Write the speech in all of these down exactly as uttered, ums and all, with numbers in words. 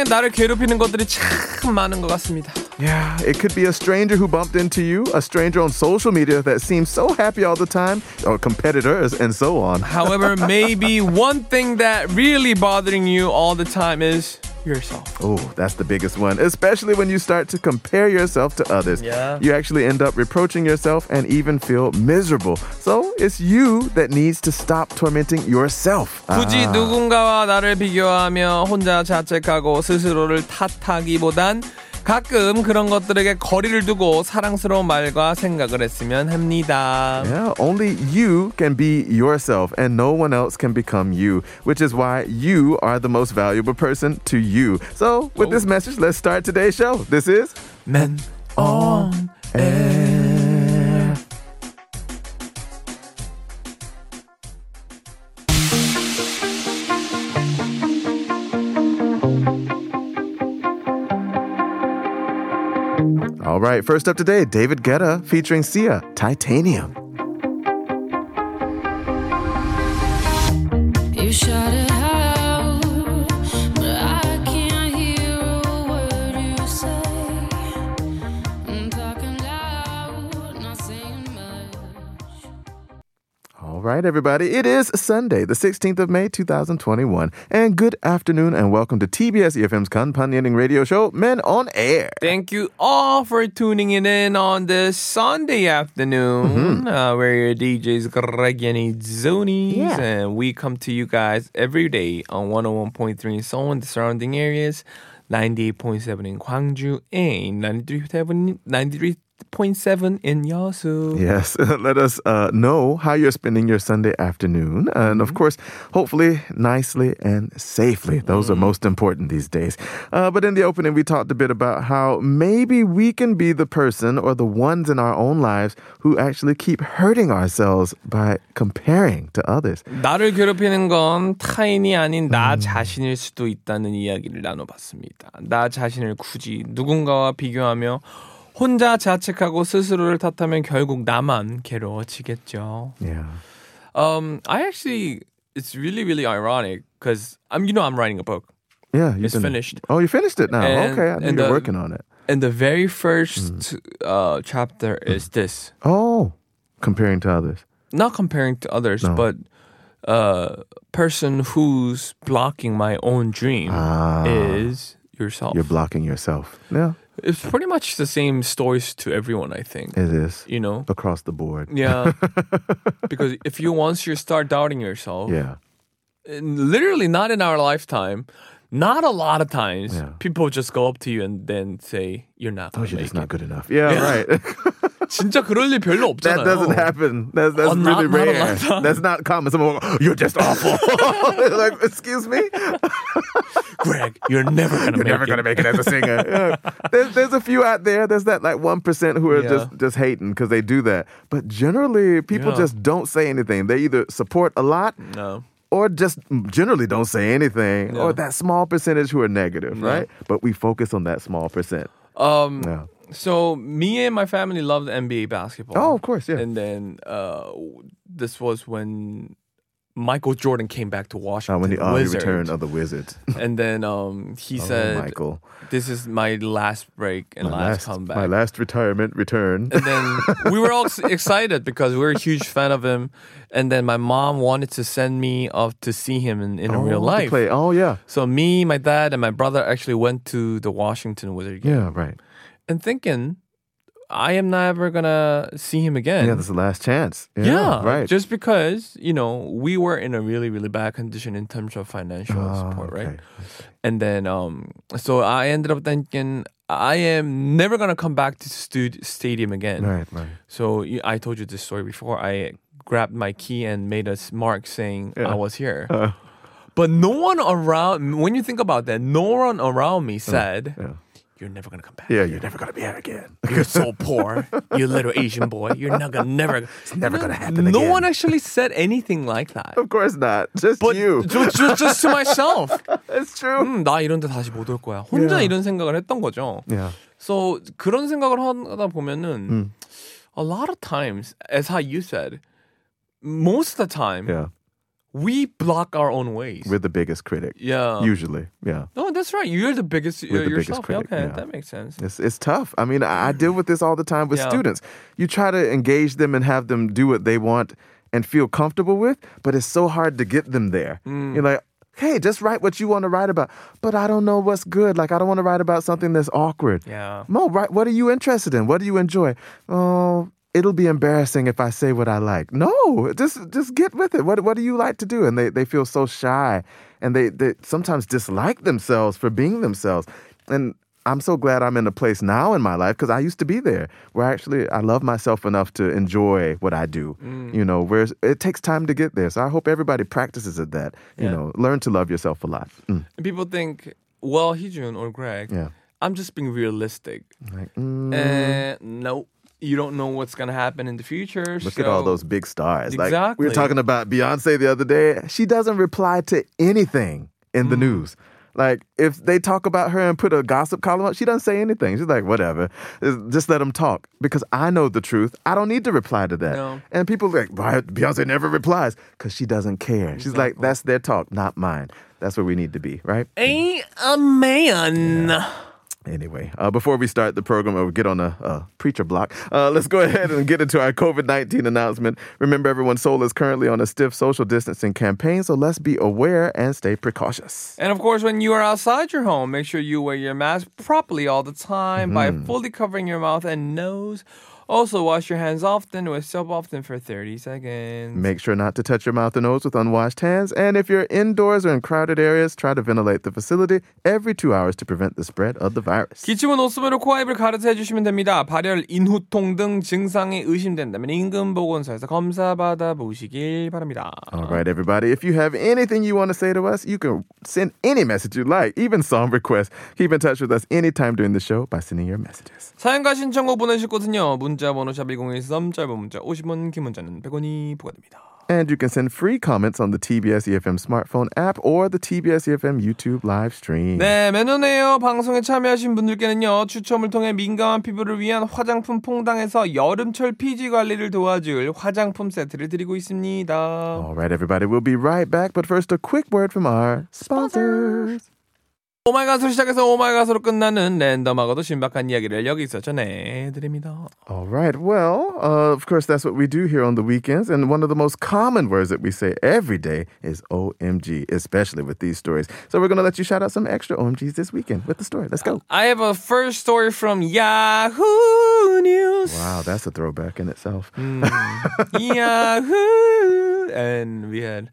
세상에 나를 괴롭히는 것들이 참 많은 것 같습니다. Yeah, it could be a stranger who bumped into you, a stranger on social media that seems so happy all the time, or competitors and so on. However, maybe one thing that really bothering you all the time is yourself. Oh, that's the biggest one, especially when you start to compare yourself to others. Yeah. You actually end up reproaching yourself and even feel miserable. So it's you that needs to stop tormenting yourself. 굳이 아. 누군가와 나를 비교하며 혼자 자책하고 스스로를 탓하기보단 가끔 그런 것들에게 거리를 두고 사랑스러운 말과 생각을 했으면 합니다. Yeah, only you can be yourself and no one else can become you, which is why you are the most valuable person to you. So with this message, let's start today's show. This is Men on Air. All right, first up today, David Guetta featuring Sia, Titanium. You shot it out, but I can't hear a word you say. I'm talking loud, not saying much. All right, everybody, it is Sunday, the sixteenth of May, twenty twenty-one. And good afternoon and welcome to T B S E F M's Kompanion-ing radio show, Men on Air. Thank you all for tuning in on this Sunday afternoon. Mm-hmm. Uh, we're your D Js, Greg and Zonies, yeah. and we come to you guys every day on one oh one point three in Seoul and the surrounding areas, ninety-eight point seven in Gwangju, and ninety-three point seven point seven in Yasu. Yes, let us uh, know how you're spending your Sunday afternoon. And of course, hopefully, nicely and safely. Those mm. are most important these days. Uh, but in the opening, we talked a bit about how maybe we can be the person or the ones in our own lives who actually keep hurting ourselves by comparing to others. 나를 괴롭히는 건 타인이 아닌 나 mm. 자신일 수도 있다는 이야기를 나눠봤습니다. 나 자신을 굳이 누군가와 비교하며 혼자 자책하고 스스로를 탓하면 결국 나만 괴로워지겠죠. Yeah. Um, I actually, it's really, really ironic because I'm, you know, I'm writing a book. Yeah, it's been, finished. Oh, you finished it now. And, okay, I knew you were working on it. And the very first mm. uh, chapter is mm. this. Oh, comparing to others. Not comparing to others, no. but a uh, person who's blocking my own dream ah, is yourself. You're blocking yourself. Yeah. It's pretty much the same stories to everyone, I think. It is. You know? Across the board. Yeah. Because if you once you start doubting yourself, yeah. literally not in our lifetime, not a lot of times, yeah. people just go up to you and then say, you're not going to make it. Oh, you're just not good enough. Yeah, yeah. right. 진짜 그럴 일 별로 없잖아요. That doesn't happen. That's, that's oh, really not, rare. Not that's not common. Someone will go, you're just awful. Like, excuse me? Greg, you're never going to make it. You're never going to make it as a singer. Yeah. There's, there's a few out there. There's that like one percent who are yeah. just, just hating because they do that. But generally, people yeah. just don't say anything. They either support a lot no. or just generally don't say anything yeah. or that small percentage who are negative, yeah. right? But we focus on that small percent. Um. Yeah. So me and my family loved N B A basketball. Oh, of course, yeah. And then uh, this was when Michael Jordan came back to Washington. Uh, when the army returned of the Wizards. And then um, he oh, said, Michael. This is my last break and last, last comeback. My last retirement return. And then we were all excited because we were a huge fan of him. And then my mom wanted to send me off to see him in, in oh, real life. Play. Oh, yeah. So me, my dad, and my brother actually went to the Washington Wizards game. Yeah, right. And thinking, I am never gonna see him again. Yeah, this is the last chance. Yeah, yeah, right. Just because, you know, we were in a really, really bad condition in terms of financial oh, support, okay. right? Okay. And then, um, so I ended up thinking, I am never gonna come back to Stude Stadium again. Right, right. So I told you this story before. I grabbed my key and made a mark saying yeah. I was here. Uh. But no one around, when you think about that, no one around me said... Uh, yeah. You're never going to come back. Yeah, you're never going to be here again. You're so poor. You little Asian boy. You're not going to never. It's never going to happen again. No one actually said anything like that. Of course not. Just but you. Just, just, just to myself. It's true. 음, 나 이런 데 다시 못 올 거야. 혼자 yeah. 이런 생각을 했던 거죠. Yeah. So 그런 생각을 하다 보면은 mm. a lot of times, as how you said, most of the time, yeah. we block our own ways. We're the biggest critic. Yeah. Usually. Yeah. No, that's right. You're the biggest We're uh, the yourself. Biggest critic, okay, yeah. That makes sense. It's it's tough. I mean, I, I deal with this all the time with yeah. students. You try to engage them and have them do what they want and feel comfortable with, but it's so hard to get them there. Mm. You're like, hey, just write what you want to write about. But I don't know what's good. Like, I don't want to write about something that's awkward. Yeah. Mo, write, what are you interested in? What do you enjoy? Oh, it'll be embarrassing if I say what I like. No, just just get with it. What what do you like to do? And they, they feel so shy. And they, they sometimes dislike themselves for being themselves. And I'm so glad I'm in a place now in my life, because I used to be there, where actually I love myself enough to enjoy what I do. Mm. You know, whereas it takes time to get there. So I hope everybody practices at that. Yeah. You know, learn to love yourself a lot. Mm. And people think, well, Heejun or Greg, yeah. I'm just being realistic. Like, mm. uh, no. You don't know what's going to happen in the future. Look so. At all those big stars. Exactly. Like, we were talking about Beyonce the other day. She doesn't reply to anything in the mm. news. Like, if they talk about her and put a gossip column up, she doesn't say anything. She's like, whatever. Just let them talk. Because I know the truth. I don't need to reply to that. No. And people are like, why Beyonce never replies? Because she doesn't care. Exactly. She's like, that's their talk, not mine. That's where we need to be, right? Ain't a man. Yeah. Anyway, uh, before we start the program or get on a, a preacher block, uh, let's go ahead and get into our covid nineteen announcement. Remember, everyone, Seoul is currently on a stiff social distancing campaign, so let's be aware and stay precautious. And of course, when you are outside your home, make sure you wear your mask properly all the time mm. by fully covering your mouth and nose. Also, wash your hands often with soap often for thirty seconds. Make sure not to touch your mouth and nose with unwashed hands. And if you're indoors or in crowded areas, try to ventilate the facility every two hours to prevent the spread of the virus. 기침은 옷으로 코와 입을 가려채 해주시면 됩니다. 발열, 인후통 등 증상이 의심된다면 인근 보건소에서 검사 받아보시길 바랍니다. All right, everybody. If you have anything you want to say to us, you can send any message you like, even song requests. Keep in touch with us anytime during the show by sending your messages. 사연과 신청곡 보내실 곳은요. 문자 번호 샵 일공일삼, 짧은 문자 오십 원, 긴 문자는 백 원이 부과됩니다. And you can send free comments on the T B S E F M smartphone app or the T B S E F M YouTube live stream. 네, 매너네요. 방송에 참여하신 분들께는요. 추첨을 통해 민감한 피부를 위한 화장품 퐁당에서 여름철 피지 관리를 도와줄 화장품 세트를 드리고 있습니다. All right, everybody. We'll be right back. But first, a quick word from our sponsors. 오마이갓으로 시작해서 오마이갓으로 끝나는 랜덤하고도 신박한 이야기를 여기서 전해드립니다. Alright, well, uh, of course that's what we do here on the weekends, and one of the most common words that we say every day is O M G, especially with these stories. So we're going to let you shout out some extra O M Gs this weekend with the story. Let's go. I have a first story from Yahoo News. Wow, that's a throwback in itself. Mm. Yahoo! And we had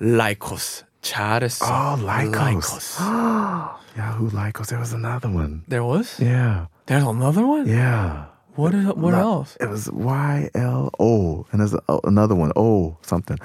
Lycos. 잘했어. Oh, Lycos. Yahoo Lycos. There was another one. There was? Yeah. There's another one? Yeah. What, is, what La- else? It was Y L O. And there's a, oh, another one. Oh, something.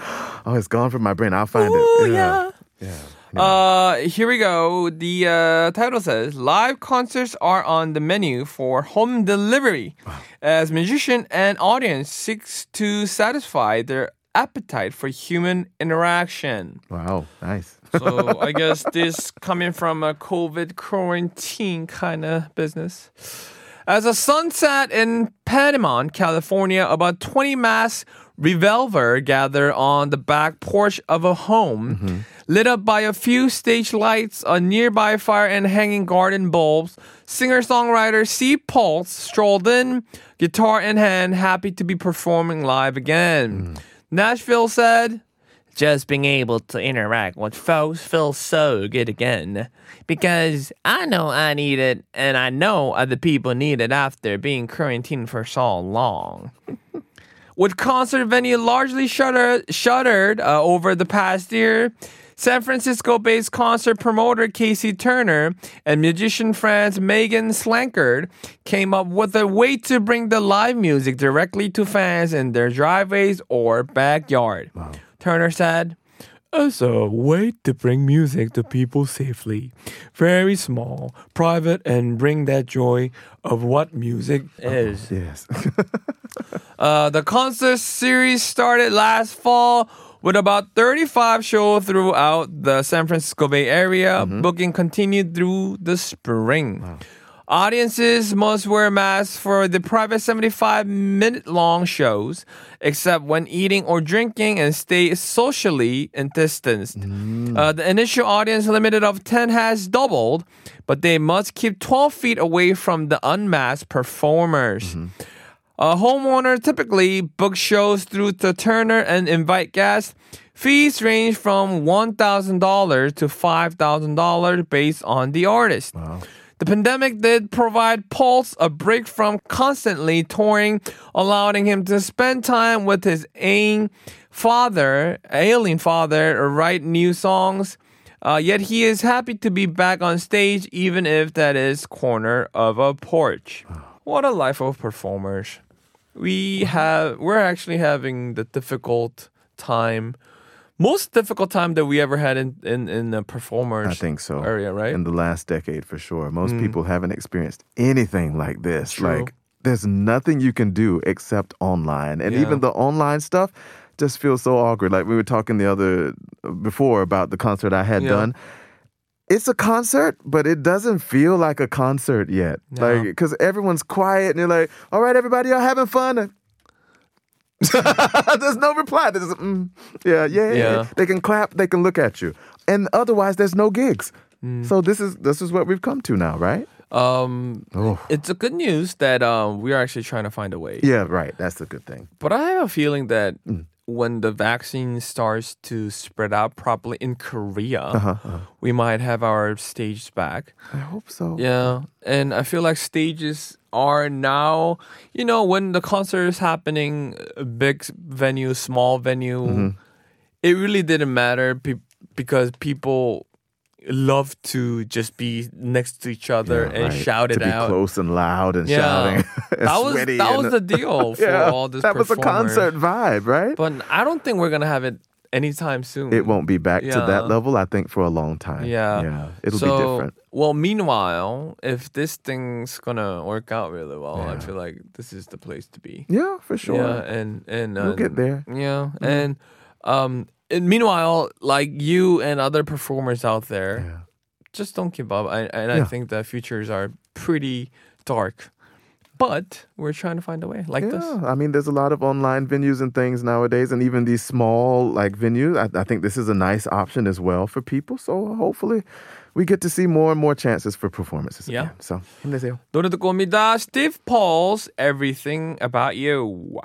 Oh, it's gone from my brain. I'll find Ooh, it. Yeah. Yeah. yeah. Uh, here we go. The uh, title says, live concerts are on the menu for home delivery. Wow. As musician and audience seeks to satisfy their appetite for human interaction. Wow, nice. So I guess this coming from a COVID quarantine kind of business. As a sunset in Panama, California, about twenty masked revelers gather on the back porch of a home, mm-hmm. lit up by a few stage lights, a nearby fire, and hanging garden bulbs. Singer-songwriter C. Pulse strolled in, guitar in hand, happy to be performing live again. Mm. Nashville said, just being able to interact with folks feels so good again, because I know I need it, and I know other people need it after being quarantined for so long. With concert venue largely shutter- shuttered uh, over the past year, San Francisco-based concert promoter Casey Turner and musician friends Megan Slankard came up with a way to bring the live music directly to fans in their driveways or backyard. Wow. Turner said, it's a way to bring music to people safely. Very small, private, and bring that joy of what music is. Oh, yes. uh, the concert series started last fall, with about thirty-five shows throughout the San Francisco Bay Area, mm-hmm. booking continued through the spring. Wow. Audiences must wear masks for the private seventy-five minute long shows, except when eating or drinking, and stay socially distanced. Mm. Uh, the initial audience limit of ten has doubled, but they must keep twelve feet away from the unmasked performers. Mm-hmm. Uh, homeowners typically book shows through the Turner and invite guests. Fees range from one thousand dollars to five thousand dollars based on the artist. Wow. The pandemic did provide Pulse a break from constantly touring, allowing him to spend time with his ailing father, ailing father, write new songs. Uh, yet he is happy to be back on stage, even if that is corner of a porch. What a life of performers. We have, we're actually having the difficult time. Most difficult time that we ever had in, in, in the performers I think so. Area, right? In the last decade, for sure. Most mm. people haven't experienced anything like this. True. Like, there's nothing you can do except online. And yeah. even the online stuff just feels so awkward. Like, we were talking the other, before about the concert I had yeah. done. It's a concert, but it doesn't feel like a concert yet. No. Like, because everyone's quiet and you're like, all right, everybody, y'all having fun? There's no reply. There's, mm, yeah, yeah, yeah, yeah. They can clap. They can look at you, and otherwise, there's no gigs. Mm. So this is this is what we've come to now, right? Um, oh. It's a good news that um, we are actually trying to find a way. Yeah, right. That's the good thing. But I have a feeling that mm. when the vaccine starts to spread out properly in Korea, uh-huh, uh-huh. we might have our stages back. I hope so. Yeah, and I feel like stages are now, you know, when the concert is happening, big venue, small venue, mm-hmm. it really didn't matter pe- because people love to just be next to each other yeah, and right. shout it to be out. Close and loud and yeah. shouting. And that was sweaty that and, was the deal for yeah, all this. That was a concert vibe, right? But I don't think we're gonna have it anytime soon. It won't be back yeah. to that level, I think, for a long time. Yeah. yeah. It'll so, be different. Well, meanwhile, if this thing's gonna work out really well, yeah. I feel like this is the place to be. Yeah, for sure. Yeah, and... and uh, we'll get there. Yeah, mm-hmm. and, um, and meanwhile, like, you and other performers out there, yeah. just don't give up. I, and yeah. I think the futures are pretty dark. But we're trying to find a way like yeah, this. I mean, there's a lot of online venues and things nowadays, and even these small like venues. I, I think this is a nice option as well for people. So hopefully we get to see more and more chances for performances. Yeah. Again. So 힘내세요. 노래 듣고 옵니다. Steve Paul's Everything About You.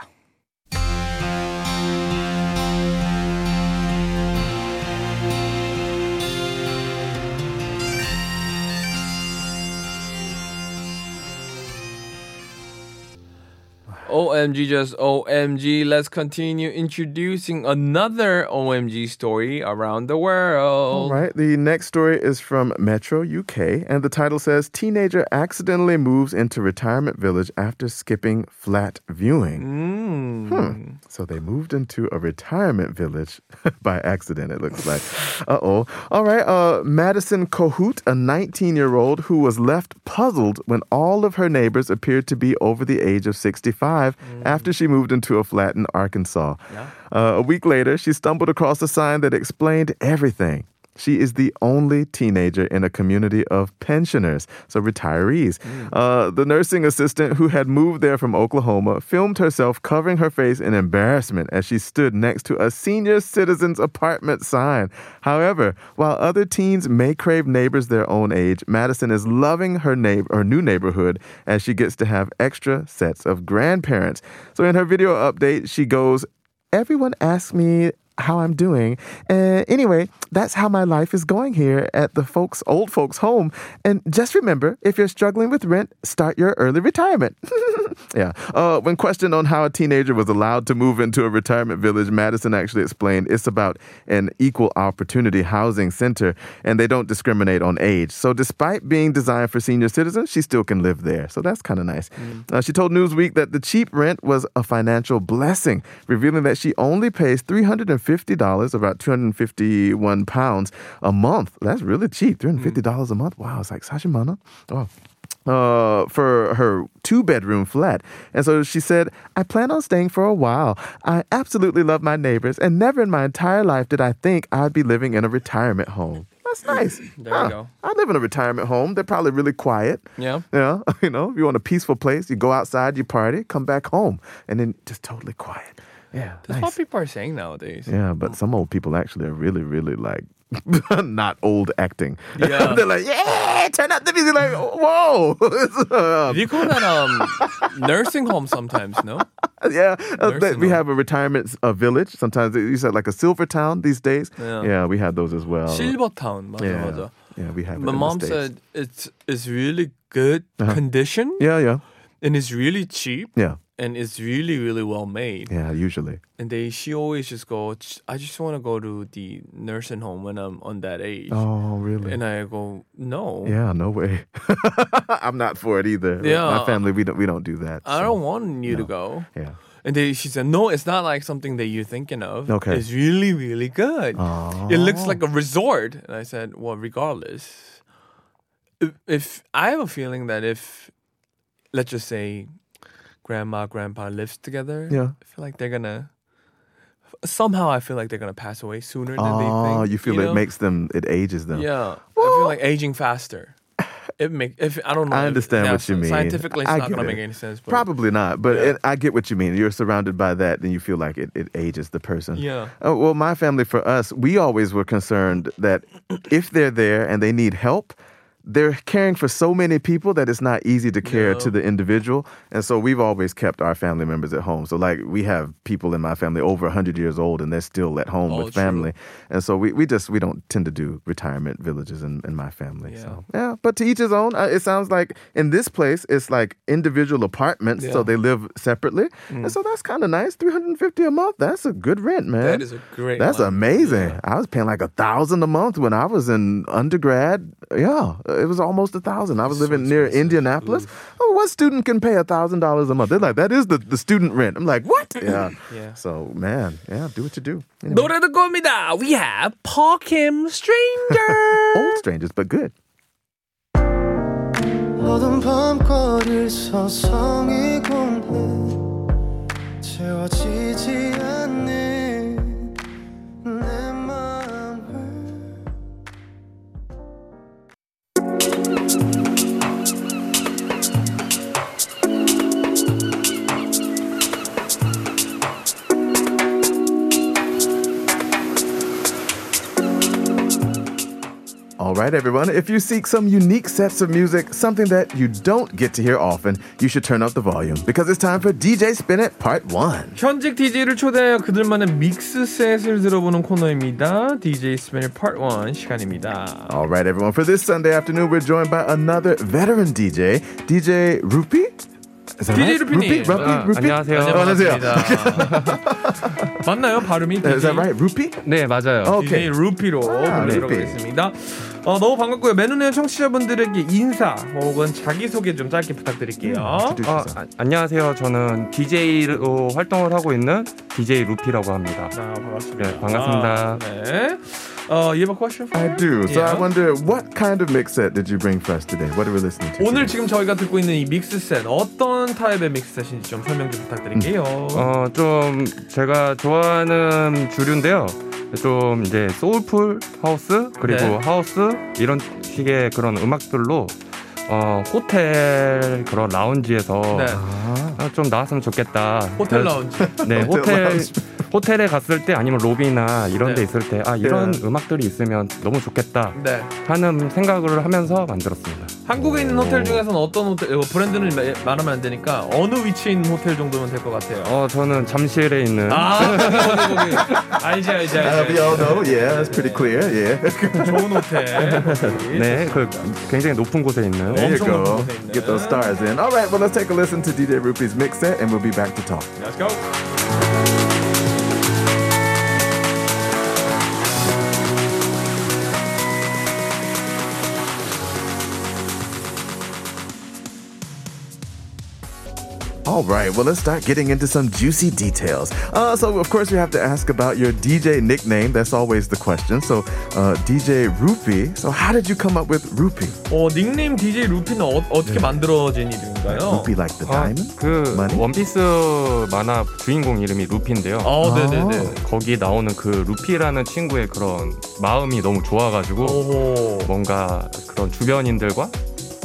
O M G, just O M G. Let's continue introducing another O M G story around the world. All right. The next story is from Metro U K, and the title says, Teenager accidentally moves into retirement village after skipping flat viewing. Mm. Hmm. So they moved into a retirement village by accident, it looks like. Uh-oh. All right. Uh, Madison Kohut, a nineteen-year-old who was left puzzled when all of her neighbors appeared to be over the age of sixty-five. After she moved into a flat in Arkansas. Yeah. Uh, a week later, she stumbled across a sign that explained everything. She is the only teenager in a community of pensioners, so retirees. Mm. Uh, the nursing assistant who had moved there from Oklahoma filmed herself covering her face in embarrassment as she stood next to a senior citizen's apartment sign. However, while other teens may crave neighbors their own age, Madison is loving her, neighbor, her new neighborhood as she gets to have extra sets of grandparents. So in her video update, she goes, "Everyone asks me how I'm doing. Uh, anyway, that's how my life is going here at the folks, old folks home. And just remember, if you're struggling with rent, start your early retirement." yeah. Uh, when questioned on how a teenager was allowed to move into a retirement village, Madison actually explained it's about an equal opportunity housing center, and they don't discriminate on age. So despite being designed for senior citizens, she still can live there. So that's kind of nice. Mm. Uh, she told Newsweek that the cheap rent was a financial blessing, revealing that she only pays three hundred fifty dollars, about two hundred fifty-one pounds a month. That's really cheap. three hundred fifty dollars mm. a month. Wow, it's like 사십만 원. Wow. Uh, for her two-bedroom flat. And so she said, "I plan on staying for a while. I absolutely love my neighbors, and never in my entire life did I think I'd be living in a retirement home." that's nice. There huh. you go. I live in a retirement home. They're probably really quiet. Yeah. Yeah. You know, if you want a peaceful place, you go outside, you party, come back home, and then just totally quiet. Yeah. That's nice. What people are saying nowadays. Yeah, but some old people actually are really, really like not old acting. Yeah. They're like, yeah, turn up the music. Like, whoa. You call that um, nursing home sometimes, no? Yeah. Uh, they, we have a retirement uh, village. Sometimes you said like a silver town these days. Yeah. Yeah, we have those as well. Silver town. 맞아, yeah. 맞아. Yeah, we have. My mom said it's it's really good uh-huh. condition. Yeah, yeah. And it's really cheap. Yeah. And it's really, really well made. Yeah, usually. And they, she always just go, I just want to go to the nursing home when I'm on that age. Oh, really? And I go, no. Yeah, no way. I'm not for it either. Yeah. My family, we don't, we don't do that. I so. don't want you no. to go. Yeah. And they, she said, no, it's not like something that you're thinking of. Okay. It's really, really good. Oh. It looks like a resort. And I said, well, regardless, if, if I have a feeling that if, let's just say, grandma, grandpa lives together. Yeah. I feel like they're gonna somehow. I feel like they're gonna pass away sooner than oh, they think. Oh, you feel you it know? makes them. It ages them. Yeah. Woo! I feel like aging faster. It make if I don't know. I understand if, what you mean. Scientifically, it's I not gonna it. make any sense. But, Probably not. But yeah. it, I get what you mean. You're surrounded by that, then you feel like it, it ages the person. Yeah. Oh, well, my family, for us, we always were concerned that if they're there and they need help, they're caring for so many people that it's not easy to care no. to the individual. And so we've always kept our family members at home. So, like, we have people in my family over one hundred years old, and they're still at home oh, with family. True. And so we, we just, we don't tend to do retirement villages in, in my family. Yeah. So, yeah, but to each his own. It sounds like in this place, it's like individual apartments, yeah. so they live separately. Mm. And so that's kind of nice. three hundred fifty dollars a month, that's a good rent, man. That is a great That's month. amazing. Yeah. I was paying like one thousand dollars a month when I was in undergrad. Yeah. It was almost a thousand dollars. I was living near Indianapolis. Oh, what student can pay one thousand dollars a month? They're like, that is the, the student rent. I'm like, what? Yeah. yeah. So, man, yeah, do what you do. Anyway. 노래 듣고 옵니다. We have Paul Kim Stranger. Old strangers, but good. 어둠 밤거리를 서성이 공해 채워지지 않는 내 All right, everyone. If you seek some unique sets of music, something that you don't get to hear often, you should turn up the volume because it's time for 디제이 Spin It Part one. 현직 디제이를 초대하여 그들만의 믹스 셋을 들어보는 코너입니다. 디제이 Spin It Part one 시간입니다. All right, everyone. For this Sunday afternoon, we're joined by another veteran 디제이, 디제이 Ruppy. 디제이 루피님. 루피? 루피? 아, 루피? 안녕하세요. 안녕하세요. 맞나요? 발음이? Is that right? 루피? 네, 맞아요. Okay. 디제이 루피로 불러보겠습니다. 아, 어, 너무 반갑고요. 맨눈에 청취자분들에게 인사 혹은 자기소개 좀 짧게 부탁드릴게요. 음, 아, 아, 안녕하세요. 저는 디제이로 활동을 하고 있는 디제이 루피라고 합니다. 아, 반갑습니다. 네, 반갑습니다. 아, 네. Uh, you have a question for me? I do. So yeah. I wonder, what kind of mix set did you bring for us today? What are we listening to? 오늘 today? 지금 저희가 듣고 있는 이 믹스 셋, 어떤 타입의 믹스 셋인지 좀 설명 좀 부탁드릴게요. 음. 어, 좀 제가 좋아하는 주류인데요. 좀 이제 소울풀 하우스 그리고 네. 하우스 이런 식의 그런 음악들로 어, 호텔 그런 라운지에서 네. 아, 좀 나왔으면 좋겠다. 호텔 그래서, 라운지. 네, 호텔 호텔, 호텔에 갔을 때 아니면 로비나 이런 네. 데 있을 때 아, 이런 네. 음악들이 있으면 너무 좋겠다. 네. 하는 생각을 하면서 만들었습니다. 한국에 있는 호텔 중에서는 어떤 호텔 브랜드는 말하면 안 되니까 어느 위치에 있는 호텔 정도면 될 것 같아요. 어, 저는 잠실에 있는 아, 거기 알지 알지 알지. We all know. Yeah, that's pretty clear. Yeah. 좋은 호텔. 네, 그 굉장히 높은 곳에 있는 There you go. Get those stars in. All right, well, let's take a listen to 디제이 Ruppy's mix set, and we'll be back to talk. Let's go. All right, well, let's start getting into some juicy details. Uh, so, of course, we have to ask about your D J nickname. That's always the question. So, uh, D J Ruppy. So, how did you come up with Ruppy? 어, 닉네임 디제이 루피는 어, 어떻게 네. 만들어진 이름인가요? Ruppy like the diamond? 아, 그 money? 원피스 만화 주인공 이름이 루피인데요. 어, 아, 네네네. 거기 나오는 그 루피라는 친구의 그런 마음이 너무 좋아가지고 오호. 뭔가 그런 주변인들과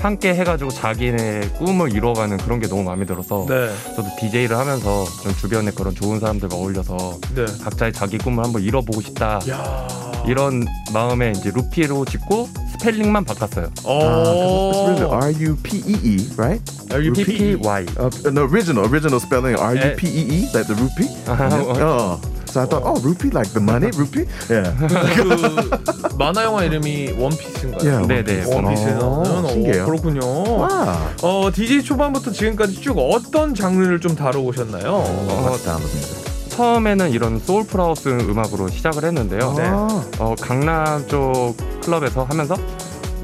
함께 해가지고 자기네 꿈을 이뤄가는 그런 게 너무 마음에 들어서 네. 저도 디제이를 하면서 좀 주변에 그런 좋은 사람들과 어울려서 네. 각자의 자기 꿈을 한번 이뤄보고 싶다. 야. 이런 마음에 이제 루피로 짓고 스펠링만 바꿨어요. 아, R U P E E, right? R U P P Y. Uh, no, original, original spelling, R U P E E, like the rupee. 어. So I thought, oh, Ruppy, like the money, Ruppy? Yeah. 그 만화 영화 이름이 원피스인가요? Yeah, 네네, 원피스. 아, 신기해요. 그렇군요. 와. 어, 디제이 초반부터 지금까지 쭉 어떤 장르를 좀 다뤄오셨나요? 어, 처음에는 이런 소울풀하우스 음악으로 시작을 했는데요. 네. 어, 강남 쪽 클럽에서 하면서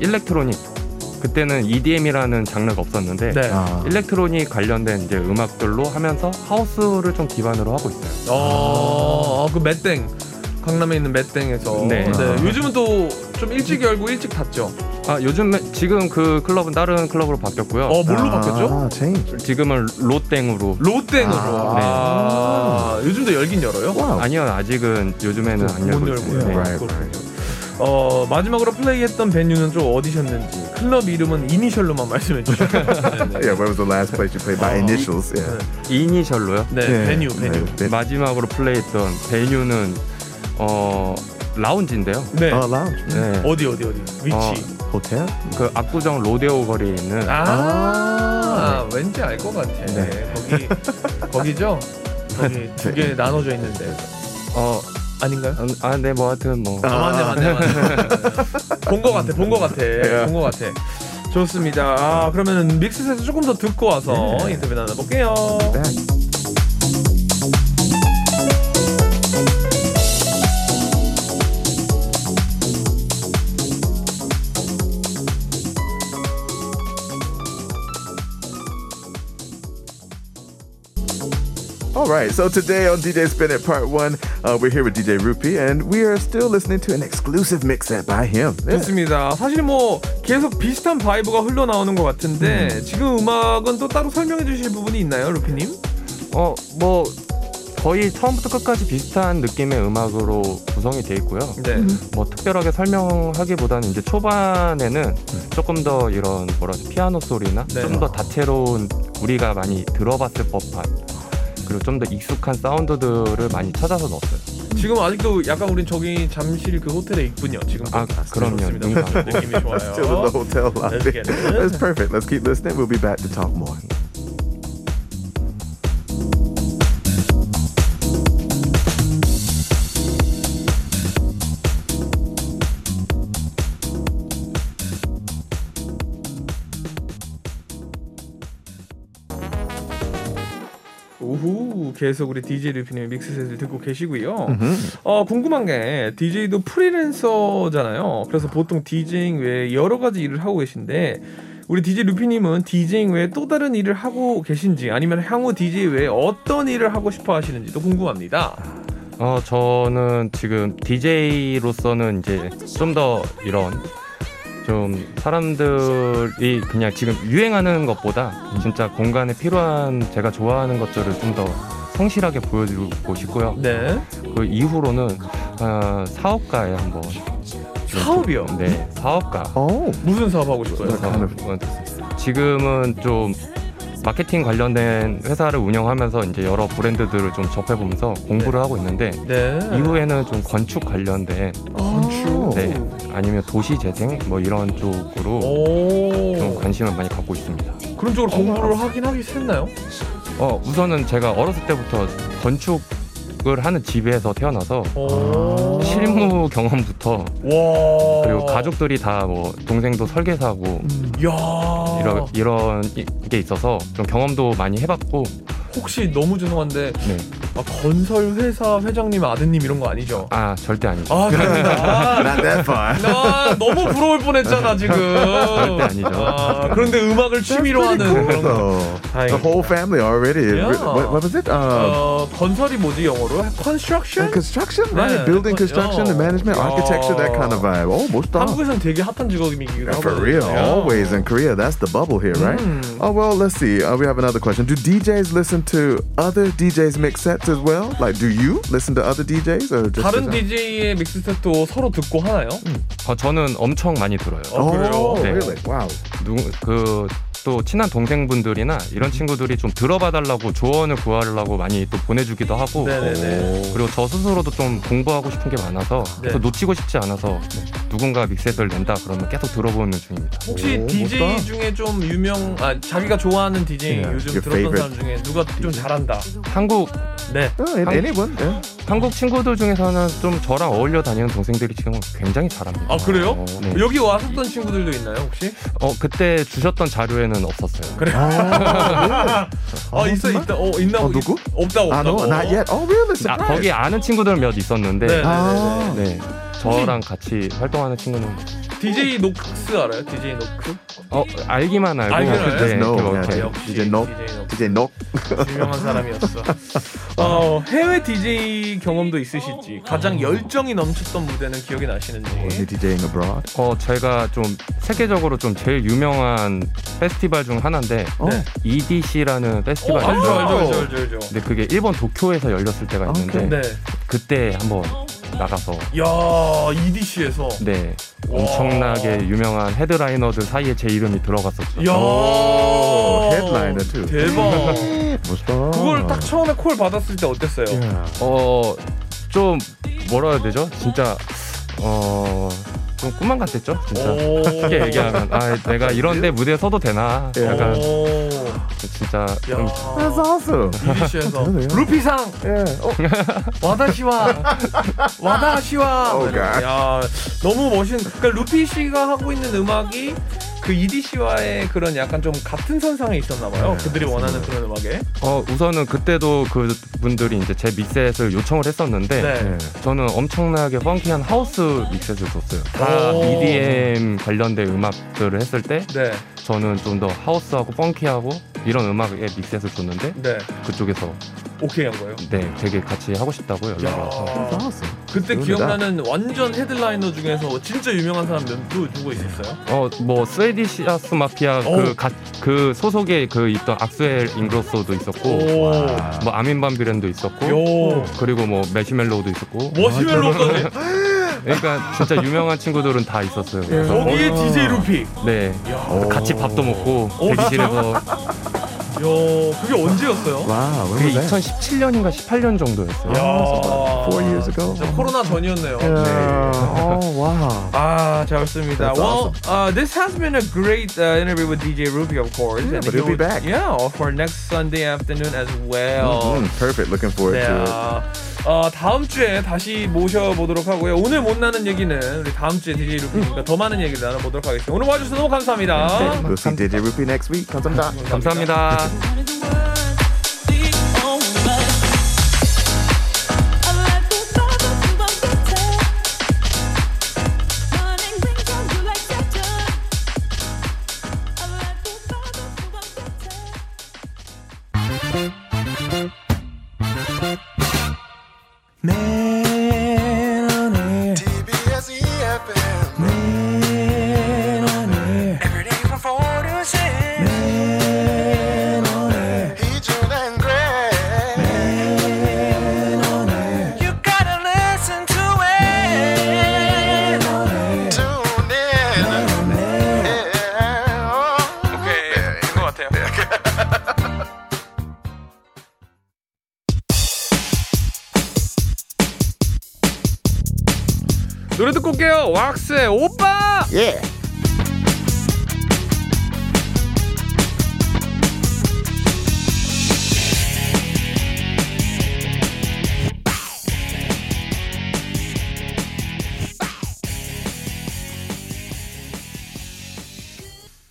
일렉트로닉, 그때는 이디엠이라는 장르가 없었는데 네. 아. 일렉트로닉 관련된 이제 음악들로 하면서 하우스를 좀 기반으로 하고 있어요. 아, 아. 그 맷땡, 강남에 있는 맷땡에서. 네. 네. 요즘은 또 좀 일찍 열고 일찍 닫죠? 아, 요즘 지금 그 클럽은 다른 클럽으로 바뀌었고요. 어, 뭘로 아, 바뀌었죠? 체인지. 지금은 로땡으로. 로땡으로. 아, 네. 아, 요즘도 열긴 열어요? 와우. 아니요, 아직은 요즘에는 안 열고 있어요. 네. right, right. 어, 마지막으로 플레이했던 베뉴는 좀 어디셨는지, 클럽 이름은 이니셜로만 말씀해 주세요. Yeah, where was the last place you played by initials? Yeah. 네. 이니셜로요? 네, yeah. 베뉴, 베뉴. 네. 마지막으로 플레이했던 베뉴는 어, 라운지인데요. 네, 아, 라운지. 네. 어디 어디 어디? 위치? 어, 호텔? 그 압구정 로데오 거리에 있는. 아, 아~ 네. 왠지 알 것 같아. 네. 거기 거기죠? 거기 두 개 나눠져 있는데. 어. 아닌가요? 아, 네, 뭐 하여튼 뭐. 아, 맞네, 맞네, 맞네. 본 것 같아, 본 것 같아, 본 것 같아. 좋습니다. 아, 그러면 믹스에서 조금 더 듣고 와서 네. 인터뷰 나눠볼게요. 네. All right, so today on D J Spin It Part one, uh, we're here with D J Ruppy, and we are still listening to an exclusive mix set by him. Yeah. 좋습니다. 사실 뭐 계속 비슷한 바이브가 흘러나오는 것 같은데 음. 지금 음악은 또 따로 설명해 주실 부분이 있나요, 루피님? 어, 뭐 거의 처음부터 끝까지 비슷한 느낌의 음악으로 구성이 돼 있고요. 네. 음. 뭐 특별하게 설명하기보다는 이제 초반에는 조금 더 이런 뭐라 피아노 소리나 네. 좀 더 다채로운 우리가 많이 들어봤을 법한 그리고 좀 더 익숙한 사운드들을 많이 찾아서 넣었어요. 지금 아직도 약간 우린 저기 잠실 그 호텔에 있군요. 지금 아, 그럼요. 느낌이 좋아요. Still in the hotel lobby. That's perfect. Let's keep listening. We'll be back to talk more. 계속 우리 디제이 루피님의 믹스셋을 듣고 계시고요. 어, 궁금한 게 디제이도 프리랜서잖아요. 그래서 보통 디제잉 외에 여러 가지 일을 하고 계신데 우리 디제이 루피님은 디제잉 외에 또 다른 일을 하고 계신지 아니면 향후 디제이 외에 어떤 일을 하고 싶어 하시는지도 궁금합니다. 어, 저는 지금 디제이로서는 이제 좀 더 이런 좀 사람들이 그냥 지금 유행하는 것보다 진짜 공간에 필요한 제가 좋아하는 것들을 좀 더 성실하게 보여주고 싶고요. 네. 그 이후로는 어, 사업가에 한번. 사업이요? 네, 사업가. 오, 무슨 사업 하고 싶어요? 지금은 좀 마케팅 관련된 회사를 운영하면서 이제 여러 브랜드들을 좀 접해보면서 공부를 네. 하고 있는데 네. 이후에는 좀 건축 관련된 건축? 네, 아니면 도시재생 뭐 이런 쪽으로 좀 관심을 많이 갖고 있습니다. 그런 쪽으로 공부를 어, 하긴 하기 싫나요? 어, 우선은 제가 어렸을 때부터 건축을 하는 집에서 태어나서 실무 경험부터 와. 그리고 가족들이 다 뭐 동생도 설계사고 음. 이런 이런 게 있어서 좀 경험도 많이 해봤고 혹시 너무 죄송한데 네. 아, 건설회사 회장님 아드님 이런 거 아니죠? 아 절대 아니죠. 아 그렇구나. Not that far. 나 너무 부러울 뻔했잖아 지금. 절대 아니죠. 아, 그런데 음악을 취미로 하는 cool, 그런 거. The whole family already. Yeah. What, what was it? Uh, 어, 건설이 뭐지 영어로? Construction? Construction, right? 네, Building, construction, and management, 야. architecture, that kind of vibe. 오 멋있다. 한국에서는 되게 핫한 직업이기도 하고. For real, yeah. always in Korea. That's the bubble here, right? Mm. Oh well, let's see. Uh, we have another question. Do D Js listen to other D Js mix sets as well? Like, do you listen to other D Js? Or just 다른 디제이의 믹스 셋도 서로 듣고 하나요? 음. 어, 저는 엄청 많이 들어요. 어, 그래요? 네. Really? Wow. 누, 그, 또 친한 동생분들이나 이런 친구들이 좀 들어봐달라고 조언을 구하려고 많이 또 보내주기도 하고 네네네. 그리고 저 스스로도 좀 공부하고 싶은 게 많아서 그래서 네. 놓치고 싶지 않아서 누군가 믹셋을 낸다 그러면 계속 들어보는 중입니다. 혹시 오, 디제이 멋있다. 중에 좀 유명, 아 자기가 좋아하는 디제이 yeah. 요즘 Your 들었던 favorite. 사람 중에 누가 좀 잘한다? 한국 네 oh, anyone 네. 한국 친구들 중에서는 좀 저랑 어울려 다니는 동생들이 지금 굉장히 잘합니다. 아 그래요? 어, 네. 여기 왔었던 친구들도 있나요 혹시? 어 그때 주셨던 자료에는 없었어요. 그래. 아, 아 있어 있다. 어 있나? 어, 누구? 없다 없다. 아, no, not yet. Oh, really? 아, 거기 아는 친구들 몇 있었는데. 네. 아~ 네. 저랑 같이 활동하는 친구는 디제이 녹스 알아요? 디제이 녹스? 어 알기만 알고. 알기만 알고. 네, no, 네. 역시 디제이 녹. 디제이 녹. 유명한 사람이었어. 어 해외 디제이 경험도 있으실지 가장 열정이 넘쳤던 무대는 기억이 나시는지. Was DJing abroad? 어 제가 좀 세계적으로 좀 제일 유명한 페스티벌 중 하나인데 어? 네. E D C라는 페스티벌. 어, 알죠, 알죠, 알죠, 알죠, 알죠. 근데 그게 일본 도쿄에서 열렸을 때가 있는데 아, 네. 그때 한번. 나가서 야 E D C에서 네 엄청나게 유명한 헤드라이너들 사이에 제 이름이 들어갔었죠. 야 헤드라이너 too. 대박. 멋있다. 그걸 딱 처음에 콜 받았을 때 어땠어요? Yeah. 어 좀 뭐라 해야 되죠? 진짜 어. 좀 꿈만 같았죠, 진짜. 쉽게 얘기하면 아, 내가 이런데 무대에 서도 되나? 약간 진짜. That's awesome. 이리시에서 루피상. 와다시와 와다시와. 야, 너무 멋있는. 그러니까 루피 씨가 하고 있는 음악이. 그 이디씨와의 그런 약간 좀 같은 선상에 있었나봐요. 네, 그들이 원하는 그런 음악에. 어 우선은 그때도 그 분들이 이제 제 믹셋을 요청을 했었는데 네. 네. 저는 엄청나게 펑키한 하우스 믹셋을 썼어요. 다 이디엠 관련된 음악들을 했을 때 네. 저는 좀 더 하우스하고 펑키하고 이런 음악에 믹셋을 줬는데 네. 그쪽에서 오케이 한 거예요? 네, 되게 같이 하고 싶다고 연락을 와서. 그때 기억나는 완전 헤드라이너 중에서 진짜 유명한 사람 몇 누구 있었어요? 어, 뭐 스웨디시아스 마피아 그, 가, 그 소속에 그 있던 악스웰 잉그로소도 있었고, 뭐 아민 반 비렌도 있었고, 요. 그리고 뭐 매시멜로우도 있었고. 머시멜로우까지. 그러니까 진짜 유명한 친구들은 다 있었어요. 거기에 어, 디제이 루피. 네. 같이 밥도 먹고 대기실에서. 야, 그게 언제였어요? 와, 그게 이천십칠 년인가 십팔 년 정도였어요. 야, four years ago 진짜 코로나 전이었네요. Yeah. 네. Oh, wow. 아, 잘 봤습니다. Well, awesome. uh, this has been a great uh, interview with D J Ruppy, of course. Yeah, and but he'll be back. Yeah, for next Sunday afternoon as well. Mm-hmm. Perfect. Looking forward 네, to it. Uh, 어, 다음 주에 다시 모셔보도록 하고요. 오늘 못나는 얘기는 우리 다음 주에 디제이 루피니까 더 많은 얘기를 나눠보도록 하겠습니다. 오늘 와주셔서 너무 감사합니다. We'll see 디제이 Ruppy next week. 감사합니다. 감사합니다. 감사합니다. 노래 듣고 올게요. 왁스의 오빠! 예! Yeah.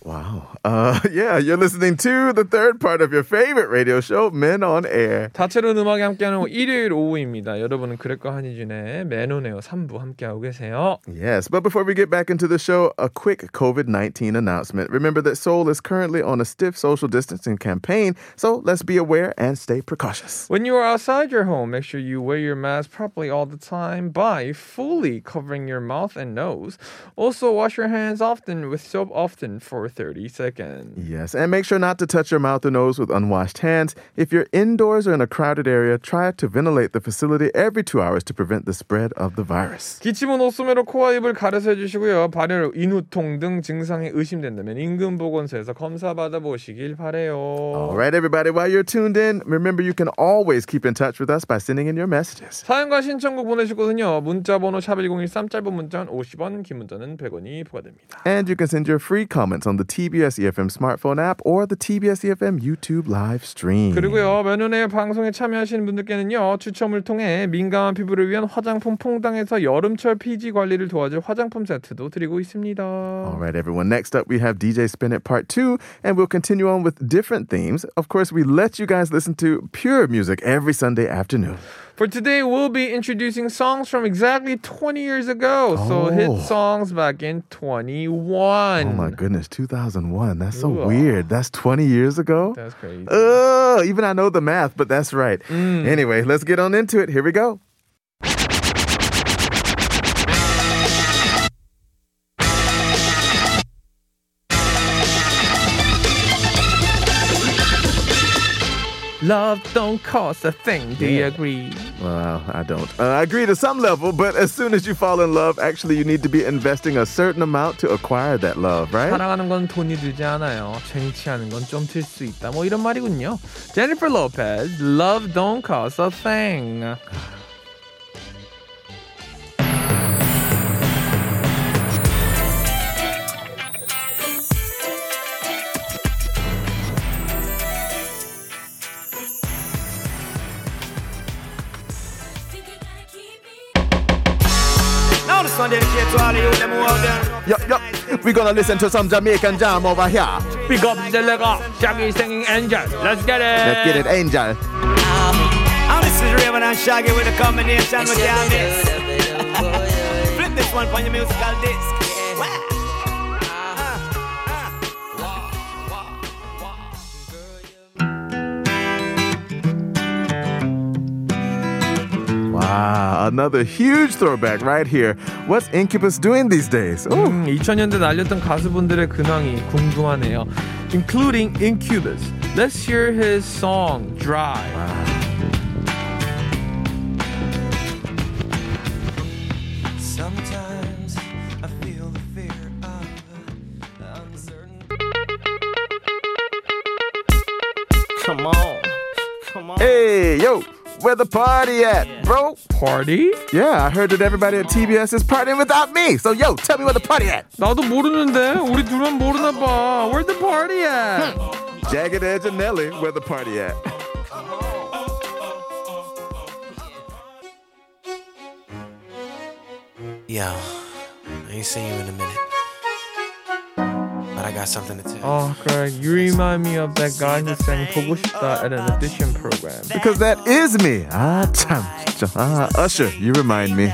와우. 아, yeah, you're listening to the third part of your favorite radio show, Men on Air. 다채로운 음악에 함께하는 일요일 오후입니다. 여러분은 그렉과 한희준의 Men on Air 삼 부 함께하고 계세요. Yes, but before we get back into the show, a quick covid nineteen announcement. Remember that Seoul is currently on a stiff social distancing campaign, so let's be aware and stay precautious. When you are outside your home, make sure you wear your mask properly all the time by fully covering your mouth and nose. Also, wash your hands often with soap often for thirty seconds. Yes, and make sure not to touch your mouth or nose with unwashed hands. If you're indoors or in a crowded area, try to ventilate the facility every two hours to prevent the spread of the virus. 기침은 옷소매로 코와 입을 가려서 해주시고요. 발열, 인후통 등 증상이 의심된다면 인근 보건소에서 검사 받아보시길 바래요. All right, everybody, while you're tuned in, remember you can always keep in touch with us by sending in your messages. 사연과 신청곡 보내시거든요. 문자번호 샵 one zero one three, 짧은 문자는 오십 원, 긴 문자는 백 원이 부과됩니다. And you can send your free comments on the T B S E F M smartphone app or the T B S E F M YouTube live stream. 그리고요, 면은의 방송에 참여하시는 분들께는요, 추첨을 통해 민감한 피부를 위한 화장품 퐁당에서 여름철 피지 관리를 도와줄 화장품 세트도 드리고 있습니다. All right, everyone. Next up, we have D J Spin It Part two, and we'll continue on with different themes. Of course, we let you guys listen to pure music every Sunday afternoon. For today, we'll be introducing songs from exactly twenty years ago. Oh. So hit songs back in twenty-one. Oh my goodness, two thousand one. That's so Ooh. weird. That's twenty years ago? That's crazy. Uh, even I know the math, but that's right. Mm. Anyway, let's get on into it. Here we go. Love don't cost a thing. Do yeah. you agree? Well, I don't. Uh, I agree to some level, but as soon as you fall in love, actually you need to be investing a certain amount to acquire that love, right? 사랑하는 건 돈이 들지 않아요. 쟁취하는 건 좀 들 수 있다. 뭐 이런 말이군요. Jennifer Lopez, Love don't cost a thing. Yup, yup. We're gonna listen to some Jamaican jam over here. Pick up the leg up. Shaggy singing Angel. Let's get it. Let's get it, Angel. Um, this is Raven and Shaggy with a combination with Yanis. Flip this one for your musical disc. 아, another huge throwback right here. What's Incubus doing these days? 음, 이천 년대 날렸던 가수분들의 근황이 궁금하네요. Including Incubus. Let's hear his song, Drive. Wow. Sometimes I feel the fear of the uncertain. Come on. Come on. Hey, yo. Where the party at, bro? Party? Yeah, I heard that everybody at T B S is partying without me. So, yo, tell me where the party at. 나도 모르는데. 우리 둘만 모르나 봐. Where the party at? Jagged Edge and Nelly, where the party at? Yo, I ain't seen you in a minute. I got something to tell you. Oh, Greg, you remind me of that guy who sang 보고 싶다 at an audition program. Because that is me. Ah, 참, 진짜. Ah, Usher, you remind me.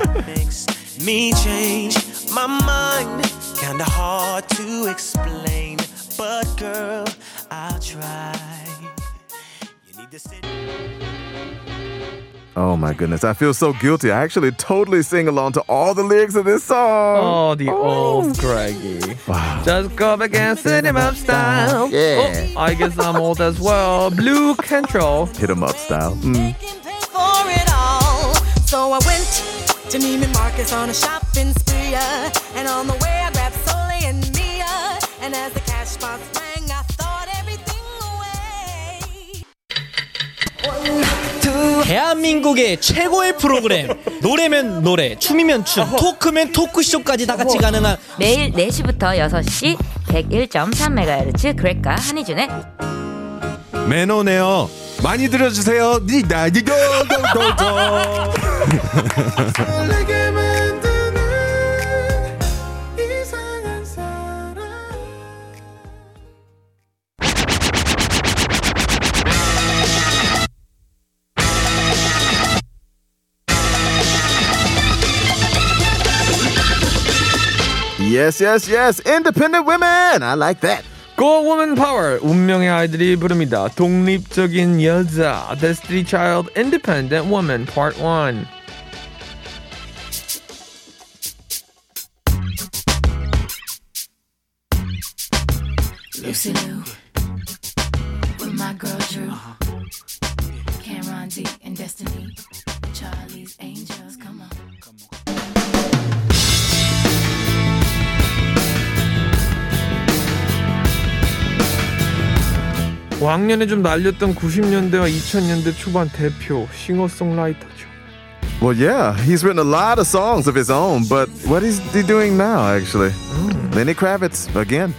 Me change my mind. Kinda hard to explain, but girl, I'll try. You need to sit. Oh my goodness, I feel so guilty. I actually totally sing along to all the lyrics of this song. Oh, the oh. old Craigie. Wow. Just go back and sit him up style. Yeah. Oh, I guess I'm old as well. Blue Control. Hit him up style. Mm. So I went to Neiman Marcus on a shopping spree. And on the way I grabbed Soli and Mia. And as the cash box rang, I thought everything away. 대한민국의 최고의 프로그램. 노래면 노래, 춤이면 춤, 토크면 토크쇼까지 다 같이 가능한 매일 네 시부터 여섯 시 백일 점 삼 메가헤르츠 그렉과 한희준의 매너네요. 많이 들어주세요. 니다 니도 도도 Yes, yes, yes. Independent women. I like that. Go Woman Power. 운명의 아이들이 부릅니다. 독립적인 여자. Destiny Child Independent Woman Part 원. Lucy Liu with my girl Drew. Cameron D and Destiny. Charlie's Angels. Come on. Come on. 왕년에 좀 날렸던 구십 년대와 이천 년대 초반 대표 싱어송라이터죠. Well, yeah, he's written a lot of songs of his own, but what is he doing now, actually? Mm. Lenny Kravitz, again.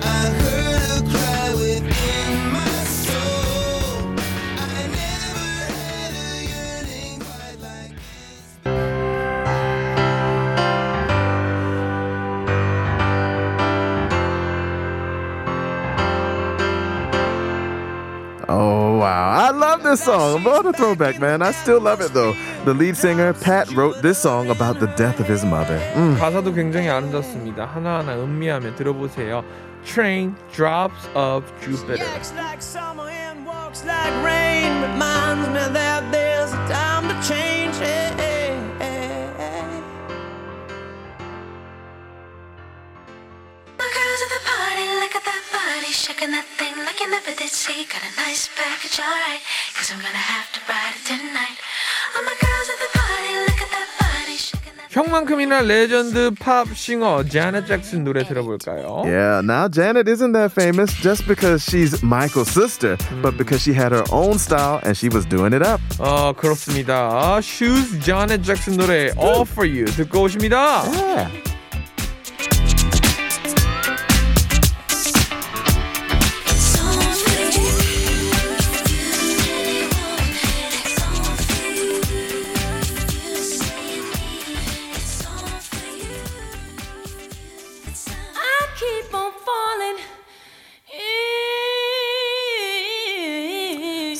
I heard a cry within my soul. I never had a yearning quite like this. Oh, wow. I love this song. What a throwback, man. I still love it, though. The lead singer, Pat, wrote this song about the death of his mother. Mm. 가사도 굉장히 아름답습니다. 하나하나 음미하며 들어보세요. Train drops of Jupiter. She like summer and walks like rain. Reminds me that there's a time to change. Hey, hey, hey, hey. My girls at the party, look at that body. Shaking that thing like you never did see. Got a nice package, alright. Cause I'm gonna have to ride it tonight. All my girls at the party, look at that body. Shaking that 형만큼이나 레전드 팝싱어 Janet Jackson 노래 들어볼까요? Yeah, now Janet isn't that famous just because she's Michael's sister, 음. but because she had her own style and she was doing it up. 어, 그렇습니다. Shoes Janet Jackson 노래 All For You 듣고 오십니다. Yeah.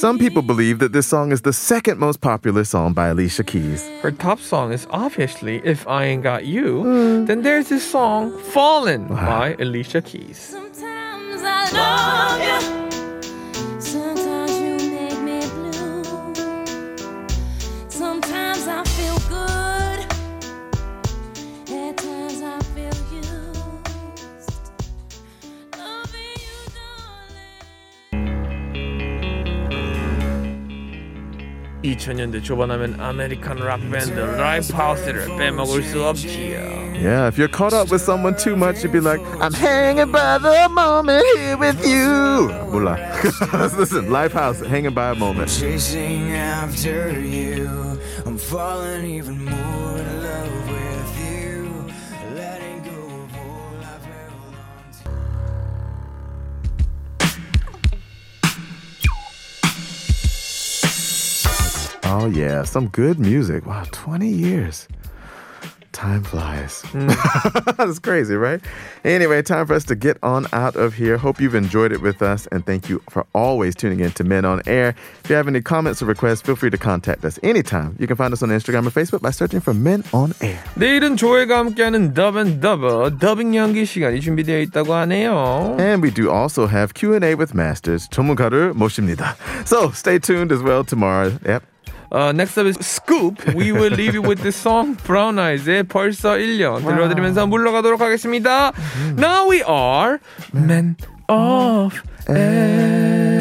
Some people believe that this song is the second most popular song by Alicia Keys. Her top song is obviously If I Ain't Got You. Mm. Then there's this song, Fallen, wow. by Alicia Keys. Sometimes I love you. Sometimes you make me blue. Sometimes I feel good. At times I feel used. Loving you, darling. 이천 년대 초반하면 아메리칸 락 밴드 라이프하우스를 빼먹을 수 없지요. Yeah, if you're caught up with someone too much, you'd be like, I'm hanging by the moment here with you. 몰라. Listen, Lifehouse, hanging by a moment. Chasing after you, I'm falling even more in love with you. Letting go of all I've held on to. Oh yeah, some good music. Wow, twenty years. Time flies. Mm. That's crazy, right? Anyway, time for us to get on out of here. Hope you've enjoyed it with us, and thank you for always tuning in to Men on Air. If you have any comments or requests, feel free to contact us anytime. You can find us on Instagram or Facebook by searching for Men on Air. 내일은 조회가 함께하는 Dub and Dubber, 더빙 연기 시간이 준비되어 있다고 하네요. And we do also have Q and A with Masters. 전문가를 모십니다. So stay tuned as well tomorrow. Yep. Uh, next up is Scoop. We will leave you with this song, Brown Eyes의 벌써 일 년. Wow. 들려드리면서 물러가도록 하겠습니다. Mm. Now we are Men of Air.